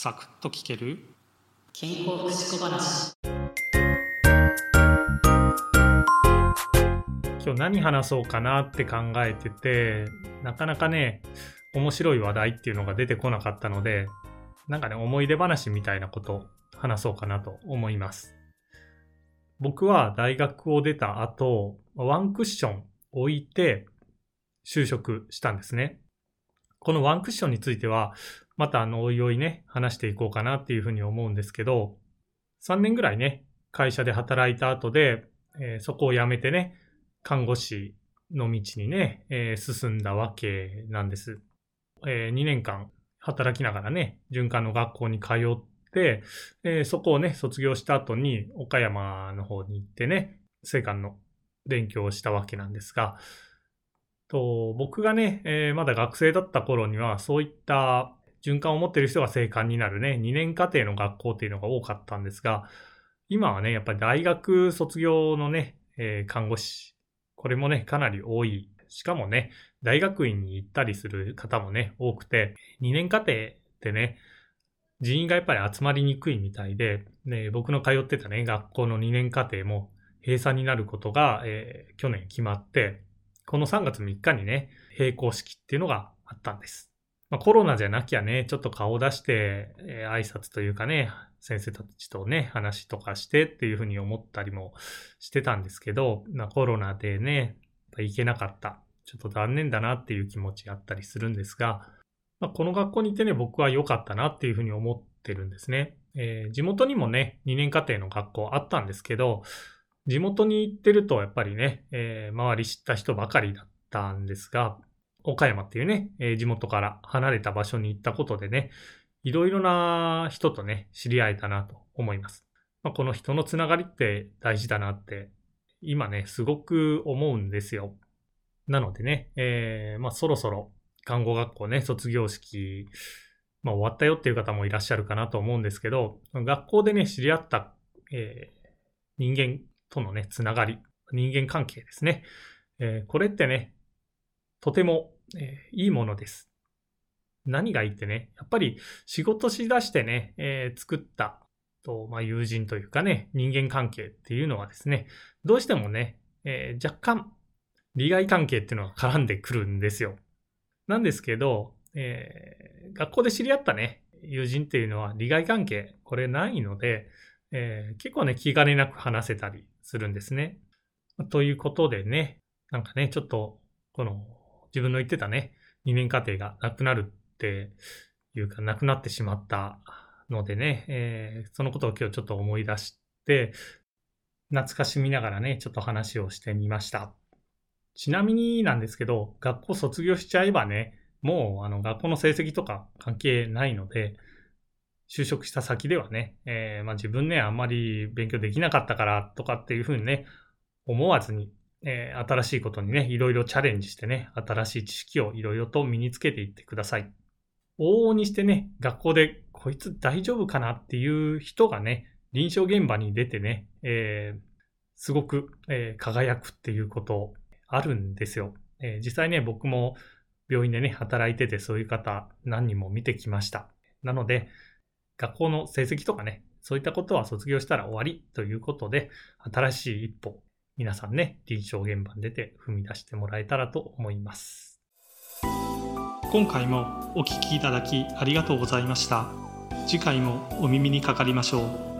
サクッと聞ける健康福祉小話。今日何話そうかなって考えてて、なかなかね面白い話題っていうのが出てこなかったので、なんかね思い出話みたいなこと話そうかなと思います。僕は大学を出た後、ワンクッション置いて就職したんですね。このワンクッションについてはまたおいおいね話していこうかなっていうふうに思うんですけど、3年ぐらいね会社で働いた後で、そこを辞めてね看護師の道にね、進んだわけなんです。2年間働きながらね循環の学校に通って、そこをね卒業した後に岡山の方に行ってね生還の勉強をしたわけなんですが、僕がね、まだ学生だった頃にはそういった循環を持っている人が生還になるね2年課程の学校っていうのが多かったんですが、今はねやっぱり大学卒業のね、看護師、これもねかなり多い。しかもね大学院に行ったりする方もね多くて、2年課程ってね人員がやっぱり集まりにくいみたいで、ね、僕の通ってたね学校の2年課程も閉鎖になることが、去年決まって、この3月3日にね閉校式っていうのがあったんです。コロナじゃなきゃねちょっと顔を出して、挨拶というかね先生たちとね話とかしてっていうふうに思ったりもしてたんですけど、コロナでね行けなかった、ちょっと残念だなっていう気持ちがあったりするんですが、この学校にいてね僕は良かったなっていうふうに思ってるんですね。地元にもね2年課程の学校あったんですけど、地元に行ってるとやっぱりね、周り知った人ばかりだったんですが、岡山っていうね、地元から離れた場所に行ったことでねいろいろな人とね知り合えたなと思います。この人のつながりって大事だなって今ねすごく思うんですよ。なのでね、そろそろ看護学校ね卒業式、終わったよっていう方もいらっしゃるかなと思うんですけど、学校でね知り合った、人間とのねつながり、人間関係ですね、これってねとても、いいものです。何がいいってね、やっぱり仕事しだしてね、作った友人というかね人間関係っていうのはですね、どうしてもね、若干利害関係っていうのが絡んでくるんですよ。なんですけど、学校で知り合ったね友人っていうのは利害関係これないので、結構ね気兼ねなく話せたりするんですね。ということでね、なんかねちょっとこの自分の言ってたね2年課程がなくなるっていうかなくなってしまったのでね、そのことを今日ちょっと思い出して懐かしみながらねちょっと話をしてみました。ちなみになんですけど、学校卒業しちゃえばねもう学校の成績とか関係ないので、就職した先ではね、自分ねあんまり勉強できなかったからとかっていうふうにね思わずに、新しいことにねいろいろチャレンジしてね新しい知識をいろいろと身につけていってください。往々にしてね学校でこいつ大丈夫かなっていう人がね臨床現場に出てね、すごく、輝くっていうことあるんですよ。実際ね僕も病院でね働いててそういう方何人も見てきました。なので学校の成績とかねそういったことは卒業したら終わりということで、新しい一歩皆さんね臨床現場に出て踏み出してもらえたらと思います。今回もお聞きいただきありがとうございました。次回もお耳にかかりましょう。